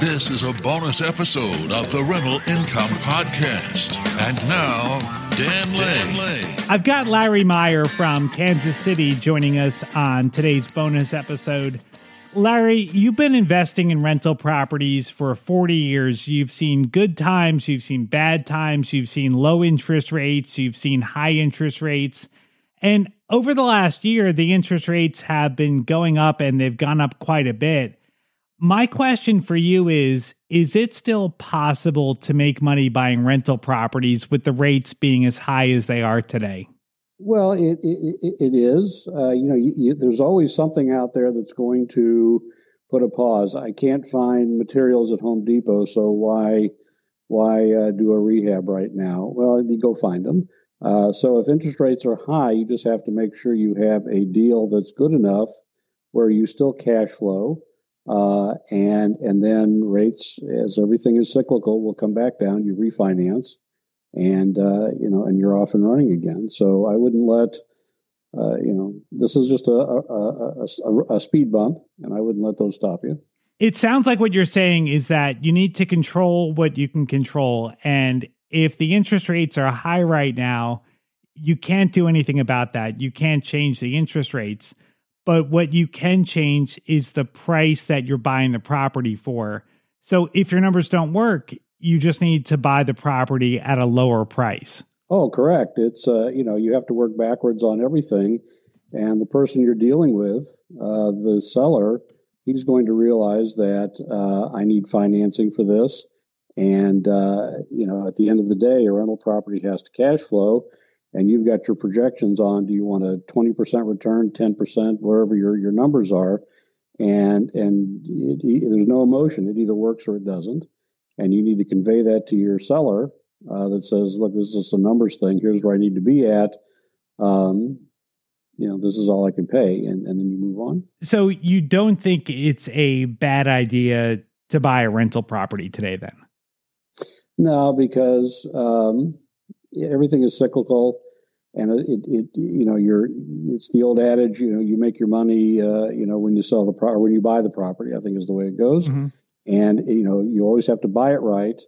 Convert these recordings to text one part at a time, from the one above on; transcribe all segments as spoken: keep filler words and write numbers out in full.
This is a bonus episode of the Rental Income Podcast. And now, Dan Lane. I've got Larry Meyer from Kansas City joining us on today's bonus episode. Larry, you've been investing in rental properties for forty years. You've seen good times, you've seen bad times, you've seen low interest rates, you've seen high interest rates. And over the last year, the interest rates have been going up and they've gone up quite a bit. My question for you is, is it still possible to make money buying rental properties with the rates being as high as they are today? Well, it it, it is. Uh, you know, you, you, there's always something out there that's going to put a pause. I can't find materials at Home Depot, so why why uh, do a rehab right now? Well, you go find them. Uh, so if interest rates are high, you just have to make sure you have a deal that's good enough where you still cash flow. Uh, and and then rates, as everything is cyclical, will come back down. You refinance, and uh, you know, and you're off and running again. So I wouldn't let uh, you know. This is just a a, a a speed bump, and I wouldn't let those stop you. It sounds like what you're saying is that you need to control what you can control, and if the interest rates are high right now, you can't do anything about that. You can't change the interest rates. But what you can change is the price that you're buying the property for. So if your numbers don't work, you just need to buy the property at a lower price. Oh, correct. It's, uh, you know, you have to work backwards on everything. And the person you're dealing with, uh, the seller, he's going to realize that uh, I need financing for this. And, uh, you know, at the end of the day, a rental property has to cash flow. And you've got your projections on, do you want a twenty percent return, ten percent, wherever your, your numbers are, and and it, it, there's no emotion. It either works or it doesn't. And you need to convey that to your seller uh, that says, look, this is just a numbers thing. Here's where I need to be at. Um, you know, this is all I can pay. And, and then you move on. So you don't think it's a bad idea to buy a rental property today then? No, because... Um, Everything is cyclical, and it, it, you know, you're, it's the old adage, you know, you make your money, uh, you know, when you sell the property, when you buy the property, I think is the way it goes. Mm-hmm. And, you know, you always have to buy it right.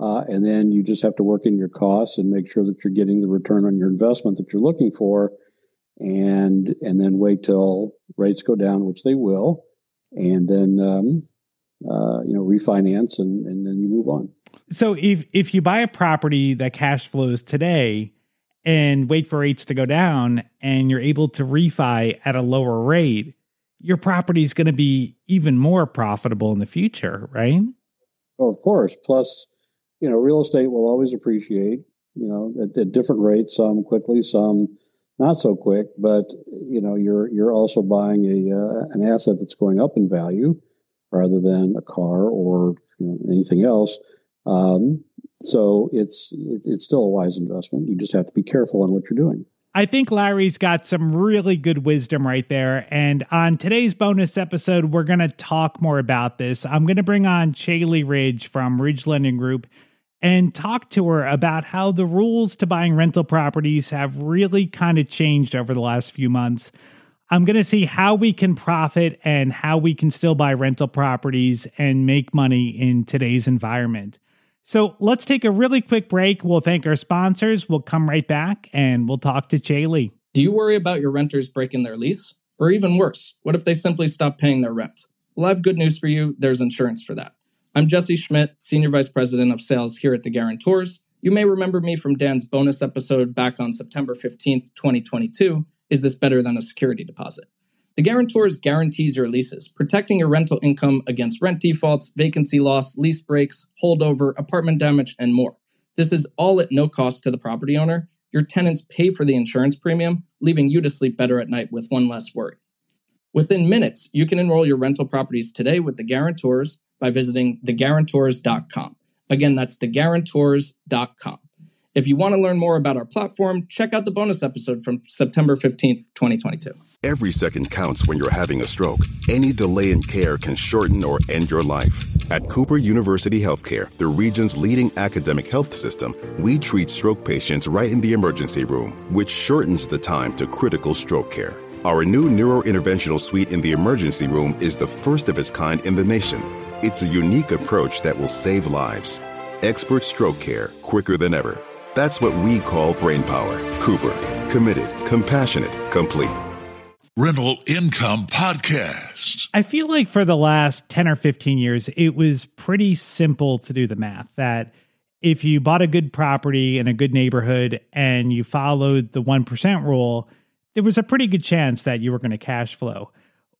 Uh, and then you just have to work in your costs and make sure that you're getting the return on your investment that you're looking for, and, and then wait till rates go down, which they will. And then, um, uh, you know, refinance and, and then you move on. So if if you buy a property that cash flows today and wait for rates to go down and you're able to refi at a lower rate, your property is going to be even more profitable in the future, right? Oh, of course. Plus, you know, real estate will always appreciate, you know, at, at different rates, some quickly, some not so quick. But, you know, you're you're also buying a uh, an asset that's going up in value rather than a car or you know, anything else. Um, so it's, it's still a wise investment. You just have to be careful on what you're doing. I think Larry's got some really good wisdom right there. And on today's bonus episode, we're going to talk more about this. I'm going to bring on Caeli Ridge from Ridge Lending Group and talk to her about how the rules to buying rental properties have really kind of changed over the last few months. I'm going to see how we can profit and how we can still buy rental properties and make money in today's environment. So let's take a really quick break. We'll thank our sponsors. We'll come right back and we'll talk to Caeli. Do you worry about your renters breaking their lease? Or even worse, what if they simply stop paying their rent? Well, I have good news for you. There's insurance for that. I'm Jesse Schmidt, Senior Vice President of Sales here at The Guarantors. You may remember me from Dan's bonus episode back on September fifteenth, twenty twenty-two, Is This Better Than a Security Deposit? The Guarantors guarantees your leases, protecting your rental income against rent defaults, vacancy loss, lease breaks, holdover, apartment damage, and more. This is all at no cost to the property owner. Your tenants pay for the insurance premium, leaving you to sleep better at night with one less worry. Within minutes, you can enroll your rental properties today with the Guarantors by visiting the guarantors dot com. Again, that's the guarantors dot com. If you want to learn more about our platform, check out the bonus episode from September fifteenth, twenty twenty-two. Every second counts when you're having a stroke. Any delay in care can shorten or end your life. At Cooper University Healthcare, the region's leading academic health system, we treat stroke patients right in the emergency room, which shortens the time to critical stroke care. Our new neurointerventional suite in the emergency room is the first of its kind in the nation. It's a unique approach that will save lives. Expert stroke care quicker than ever. That's what we call brainpower. Cooper. Committed. Compassionate. Complete. Rental Income Podcast. I feel like for the last ten or fifteen years, it was pretty simple to do the math that if you bought a good property in a good neighborhood and you followed the one percent rule, there was a pretty good chance that you were going to cash flow.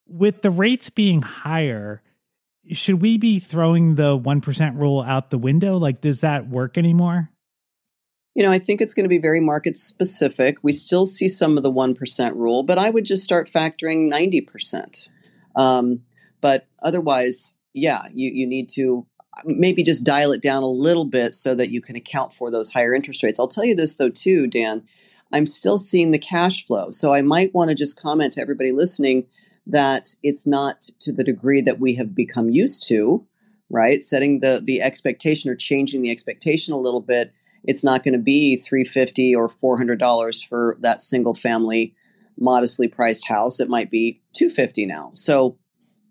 With the rates being higher, should we be throwing the one percent rule out the window? Like, does that work anymore? You know, I think it's going to be very market specific. We still see some of the one percent rule, but I would just start factoring ninety percent. Um, but otherwise, yeah, you, you need to maybe just dial it down a little bit so that you can account for those higher interest rates. I'll tell you this, though, too, Dan, I'm still seeing the cash flow. So I might want to just comment to everybody listening that it's not to the degree that we have become used to, right? Setting the the expectation or changing the expectation a little bit. It's not going to be three hundred fifty dollars or four hundred dollars for that single family modestly priced house. It might be two hundred fifty dollars now. So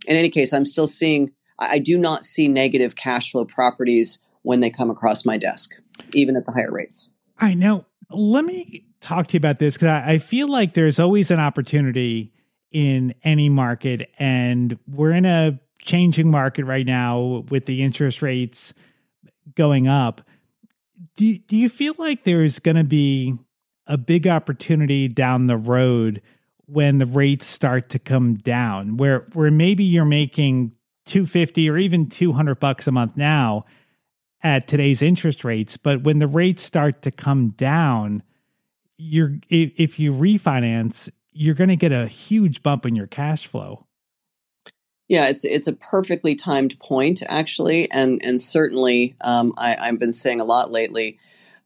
in any case, I'm still seeing, I do not see negative cash flow properties when they come across my desk, even at the higher rates. All right. Now, let me talk to you about this, because I, I feel like there's always an opportunity in any market, and we're in a changing market right now with the interest rates going up. Do, do you feel like there's going to be a big opportunity down the road when the rates start to come down, where where maybe you're making two hundred fifty or even two hundred bucks a month now at today's interest rates, but when the rates start to come down, you're if, if you refinance, you're going to get a huge bump in your cash flow? Yeah, it's it's a perfectly timed point, actually. And and certainly, um, I, I've been saying a lot lately,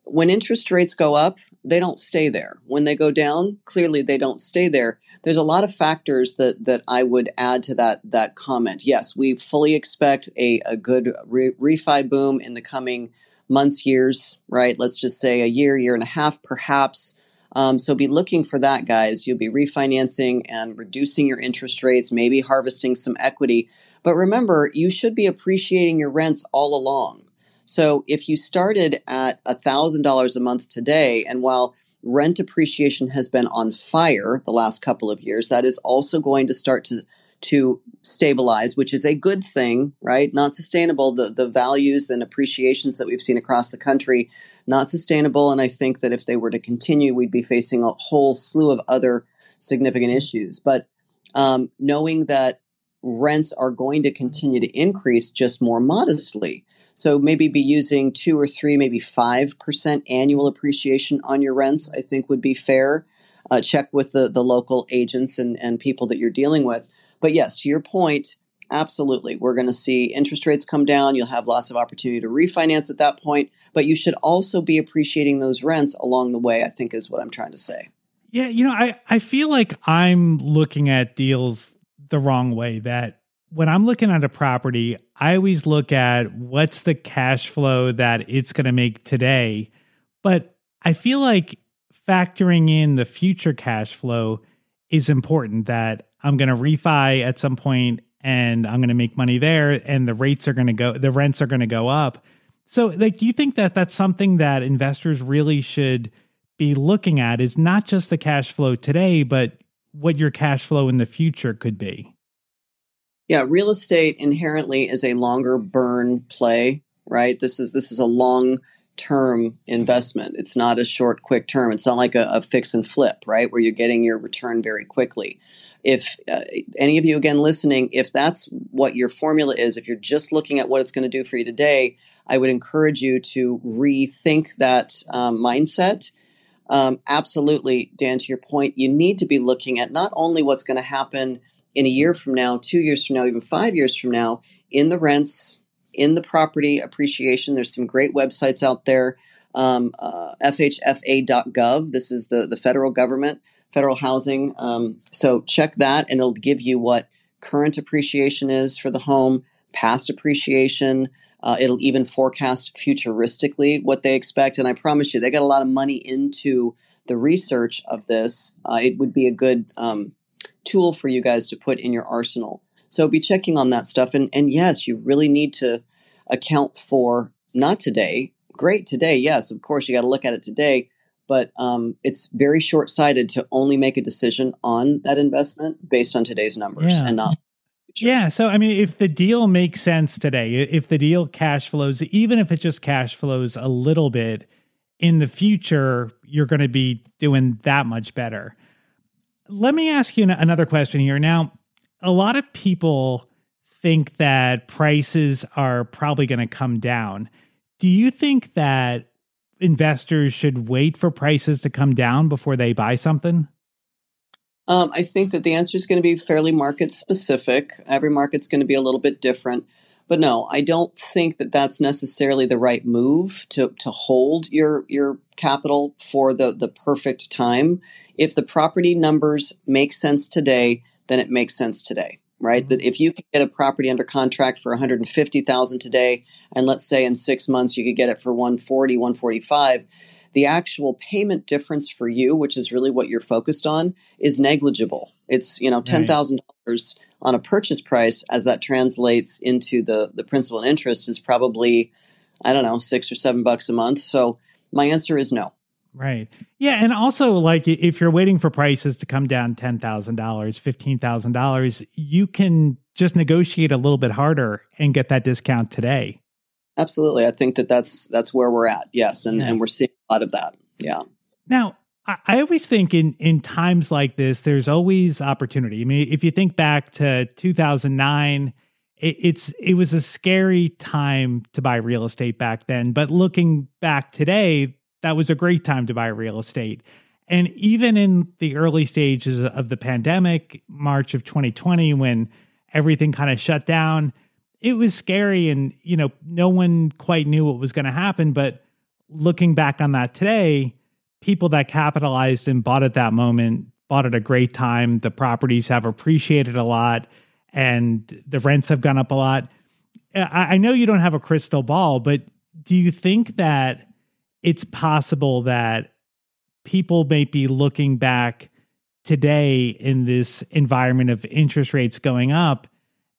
when interest rates go up, they don't stay there. When they go down, clearly they don't stay there. There's a lot of factors that that I would add to that that comment. Yes, we fully expect a, a good re- refi boom in the coming months, years, right? Let's just say a year, year and a half, perhaps. Um, so be looking for that, guys. You'll be refinancing and reducing your interest rates, maybe harvesting some equity. But remember, you should be appreciating your rents all along. So if you started at one thousand dollars a month today, and while rent appreciation has been on fire the last couple of years, that is also going to start to to stabilize, which is a good thing, right? Not sustainable. The the values and appreciations that we've seen across the country, not sustainable. And I think that if they were to continue, we'd be facing a whole slew of other significant issues. But um, knowing that rents are going to continue to increase, just more modestly. So maybe be using two or three, maybe five percent annual appreciation on your rents, I think would be fair. Uh, check with the, the local agents and, and people that you're dealing with. But yes, to your point, absolutely. We're going to see interest rates come down. You'll have lots of opportunity to refinance at that point. But you should also be appreciating those rents along the way, I think is what I'm trying to say. Yeah, you know, I, I feel like I'm looking at deals the wrong way, that when I'm looking at a property, I always look at what's the cash flow that it's going to make today. But I feel like factoring in the future cash flow is important, that I'm going to refi at some point and I'm going to make money there, and the rates are going to go, the rents are going to go up. So like, do you think that that's something that investors really should be looking at, is not just the cash flow today, but what your cash flow in the future could be? Yeah. Real estate inherently is a longer burn play, right? This is, this is a long term investment. It's not a short, quick term. It's not like a, a fix and flip, right? Where you're getting your return very quickly. If uh, any of you, again, listening, if that's what your formula is, if you're just looking at what it's going to do for you today, I would encourage you to rethink that um, mindset. Um, absolutely, Dan, to your point, you need to be looking at not only what's going to happen in a year from now, two years from now, even five years from now, in the rents, in the property appreciation. There's some great websites out there, um, uh, F H F A dot gov. This is the, the federal government. Federal housing. Um, so check that, and it'll give you what current appreciation is for the home, past appreciation. Uh, it'll even forecast futuristically what they expect. And I promise you, they got a lot of money into the research of this. Uh, it would be a good um, tool for you guys to put in your arsenal. So be checking on that stuff. And, and yes, you really need to account for not today. Great today. Yes, of course, you got to look at it today. But um, it's very short-sighted to only make a decision on that investment based on today's numbers yeah. and not. Yeah. So, I mean, if the deal makes sense today, if the deal cash flows, even if it just cash flows a little bit in the future, you're going to be doing that much better. Let me ask you another question here. Now, a lot of people think that prices are probably going to come down. Do you think that investors should wait for prices to come down before they buy something? Um, I think that the answer is going to be fairly market specific. Every market's going to be a little bit different. But no, I don't think that that's necessarily the right move to to hold your your capital for the, the perfect time. If the property numbers make sense today, then it makes sense today, right? Mm-hmm. That if you could get a property under contract for one hundred fifty thousand dollars today, and let's say in six months you could get it for one forty, one forty-five, the actual payment difference for you, which is really what you're focused on, is negligible. It's, you know, ten thousand dollars on a purchase price, as that translates into the, the principal and interest, is probably, I don't know, six or seven bucks a month. So my answer is no. Right. Yeah. And also, like, if you're waiting for prices to come down ten thousand dollars, fifteen thousand dollars, you can just negotiate a little bit harder and get that discount today. Absolutely. I think that that's, that's where we're at. Yes. And, yeah. and we're seeing a lot of that. Yeah. Now, I, I always think in, in times like this, there's always opportunity. I mean, if you think back to two thousand nine, it, it's, it was a scary time to buy real estate back then. But looking back today, that was a great time to buy real estate. And even in the early stages of the pandemic, March of twenty twenty, when everything kind of shut down, it was scary and, you know, no one quite knew what was going to happen. But looking back on that today, people that capitalized and bought at that moment bought at a great time. The properties have appreciated a lot and the rents have gone up a lot. I, I know you don't have a crystal ball, but do you think that it's possible that people may be looking back today in this environment of interest rates going up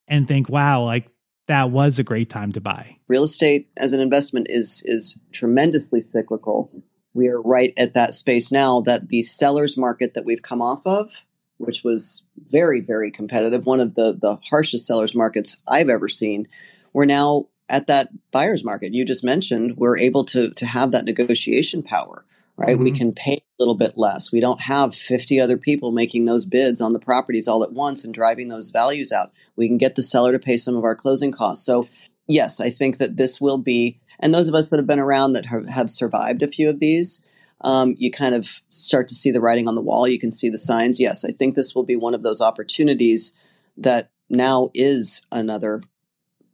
and think, wow, like, that was a great time to buy? Real estate as an investment is is tremendously cyclical. We are right at that space now that the seller's market that we've come off of, which was very, very competitive, one of the, the harshest seller's markets I've ever seen, we're now at that buyer's market. You just mentioned we're able to, to have that negotiation power, right? Mm-hmm. We can pay a little bit less. We don't have fifty other people making those bids on the properties all at once and driving those values out. We can get the seller to pay some of our closing costs. So yes, I think that this will be, and those of us that have been around that have, have survived a few of these, um, you kind of start to see the writing on the wall. You can see the signs. Yes, I think this will be one of those opportunities that now is another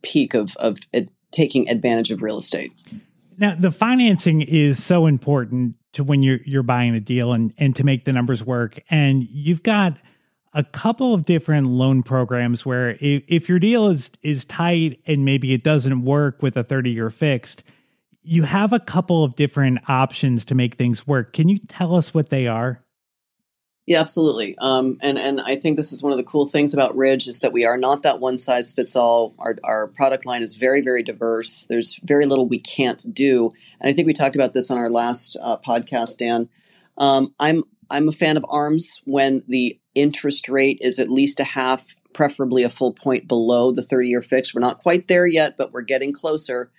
peak of, of it, taking advantage of real estate. Now, the financing is so important to when you're you're buying a deal and, and to make the numbers work. And you've got a couple of different loan programs where if, if your deal is is tight and maybe it doesn't work with a thirty-year fixed, you have a couple of different options to make things work. Can you tell us what they are? Yeah, absolutely. Um, and, and I think this is one of the cool things about Ridge is that we are not that one size fits all. Our, our product line is very, very diverse. There's very little we can't do. And I think we talked about this on our last uh, podcast, Dan. Um, I'm I'm a fan of A R Ms when the interest rate is at least a half, preferably a full point below the thirty-year fix. We're not quite there yet, but we're getting closer.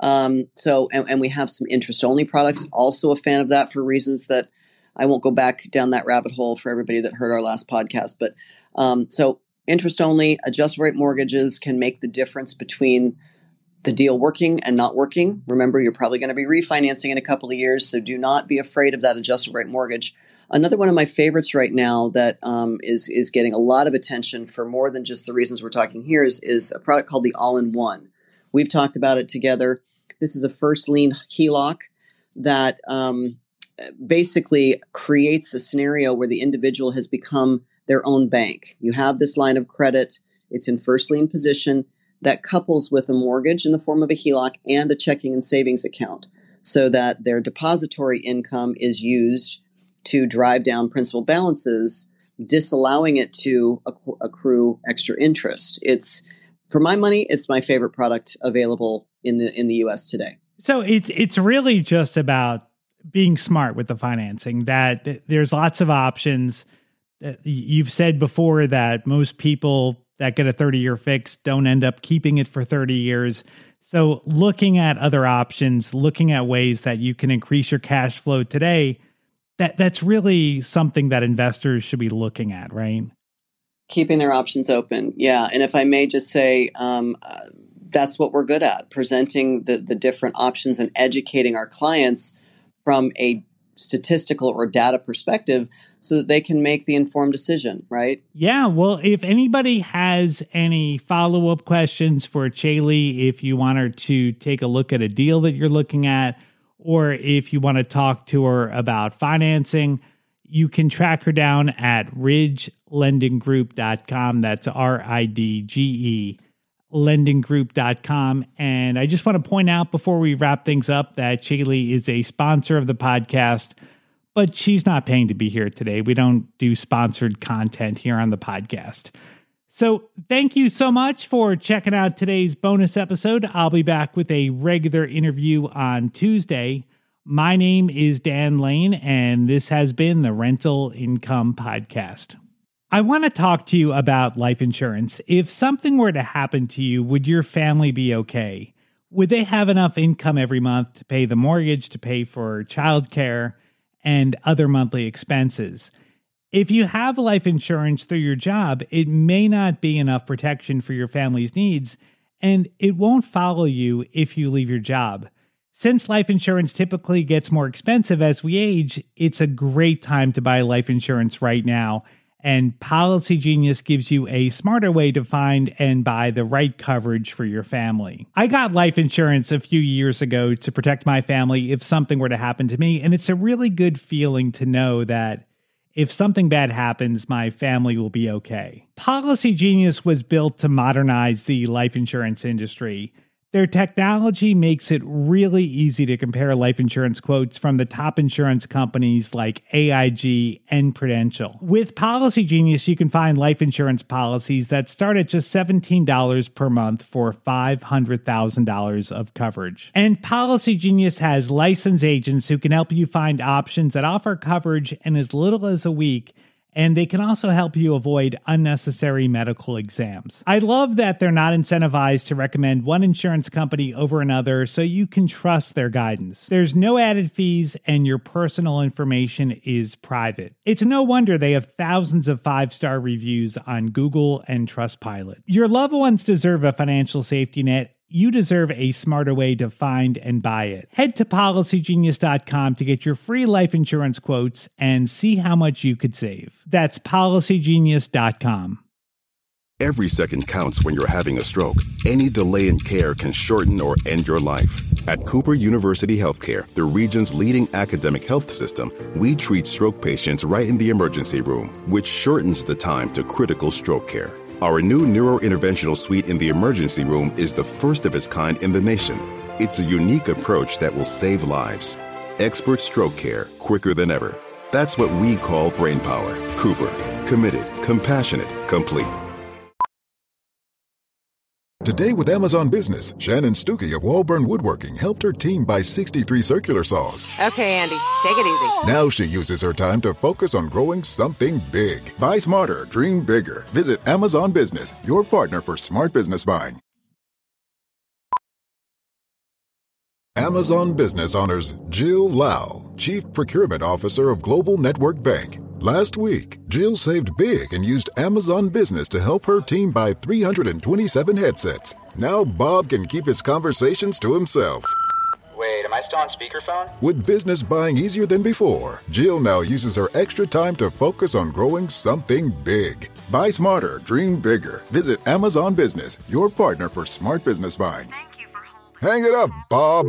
Um, so and, and we have some interest-only products. Also a fan of that for reasons that I won't go back down that rabbit hole for everybody that heard our last podcast. But um, so interest only, adjustable rate mortgages can make the difference between the deal working and not working. Remember, you're probably going to be refinancing in a couple of years, so do not be afraid of that adjustable rate mortgage. Another one of my favorites right now that um, is is getting a lot of attention for more than just the reasons we're talking here is, is a product called the All-in-One. We've talked about it together. This is a first lien H E L O C that um, – basically creates a scenario where the individual has become their own bank. You have this line of credit. It's in first lien position that couples with a mortgage in the form of a H E L O C and a checking and savings account so that their depository income is used to drive down principal balances disallowing it to acc- accrue extra interest. It's, for my money, it's my favorite product available in the in the U S today. So it's it's really just about being smart with the financing, that th- there's lots of options. Uh, you've said before that most people that get a thirty-year fix don't end up keeping it for thirty years. So looking at other options, looking at ways that you can increase your cash flow today, that that's really something that investors should be looking at, right? Keeping their options open. Yeah. And if I may just say, um, uh, that's what we're good at, presenting the, the different options and educating our clients from a statistical or data perspective so that they can make the informed decision, right? Yeah. Well, if anybody has any follow-up questions for Caeli, if you want her to take a look at a deal that you're looking at, or if you want to talk to her about financing, you can track her down at ridge lending group dot com. That's R I D G E, lending group dot com. And I just want to point out before we wrap things up that Caeli is a sponsor of the podcast, but she's not paying to be here today. We don't do sponsored content here on the podcast. So thank you so much for checking out today's bonus episode. I'll be back with a regular interview on Tuesday. My name is Dan Lane, and this has been the Rental Income Podcast. I want to talk to you about life insurance. If something were to happen to you, would your family be okay? Would they have enough income every month to pay the mortgage, to pay for childcare, and other monthly expenses? If you have life insurance through your job, it may not be enough protection for your family's needs, and it won't follow you if you leave your job. Since life insurance typically gets more expensive as we age, it's a great time to buy life insurance right now. And Policy Genius gives you a smarter way to find and buy the right coverage for your family. I got life insurance a few years ago to protect my family if something were to happen to me. And it's a really good feeling to know that if something bad happens, my family will be okay. Policy Genius was built to modernize the life insurance industry. Their technology makes it really easy to compare life insurance quotes from the top insurance companies like A I G and Prudential. With Policy Genius, you can find life insurance policies that start at just seventeen dollars per month for five hundred thousand dollars of coverage. And Policy Genius has licensed agents who can help you find options that offer coverage in as little as a week. And they can also help you avoid unnecessary medical exams. I love that they're not incentivized to recommend one insurance company over another, so you can trust their guidance. There's no added fees, and your personal information is private. It's no wonder they have thousands of five-star reviews on Google and Trustpilot. Your loved ones deserve a financial safety net. You deserve a smarter way to find and buy it. Head to policy genius dot com to get your free life insurance quotes and see how much you could save. That's policy genius dot com. Every second counts when you're having a stroke. Any delay in care can shorten or end your life. At Cooper University Healthcare, the region's leading academic health system, we treat stroke patients right in the emergency room, which shortens the time to critical stroke care. Our new neurointerventional suite in the emergency room is the first of its kind in the nation. It's a unique approach that will save lives. Expert stroke care quicker than ever. That's what we call brain power. Cooper. Committed. Compassionate. Complete. Today with Amazon Business, Shannon Stuckey of Walburn Woodworking helped her team buy sixty-three circular saws. Okay, Andy, take it easy. Now she uses her time to focus on growing something big. Buy smarter, dream bigger. Visit Amazon Business, your partner for smart business buying. Amazon Business honors Jill Lau, Chief Procurement Officer of Global Network Bank. Last week, Jill saved big and used Amazon Business to help her team buy three hundred twenty-seven headsets. Now Bob can keep his conversations to himself. Wait, am I still on speakerphone? With business buying easier than before, Jill now uses her extra time to focus on growing something big. Buy smarter, dream bigger. Visit Amazon Business, your partner for smart business buying. Thank you for holding. Hang it up, Bob.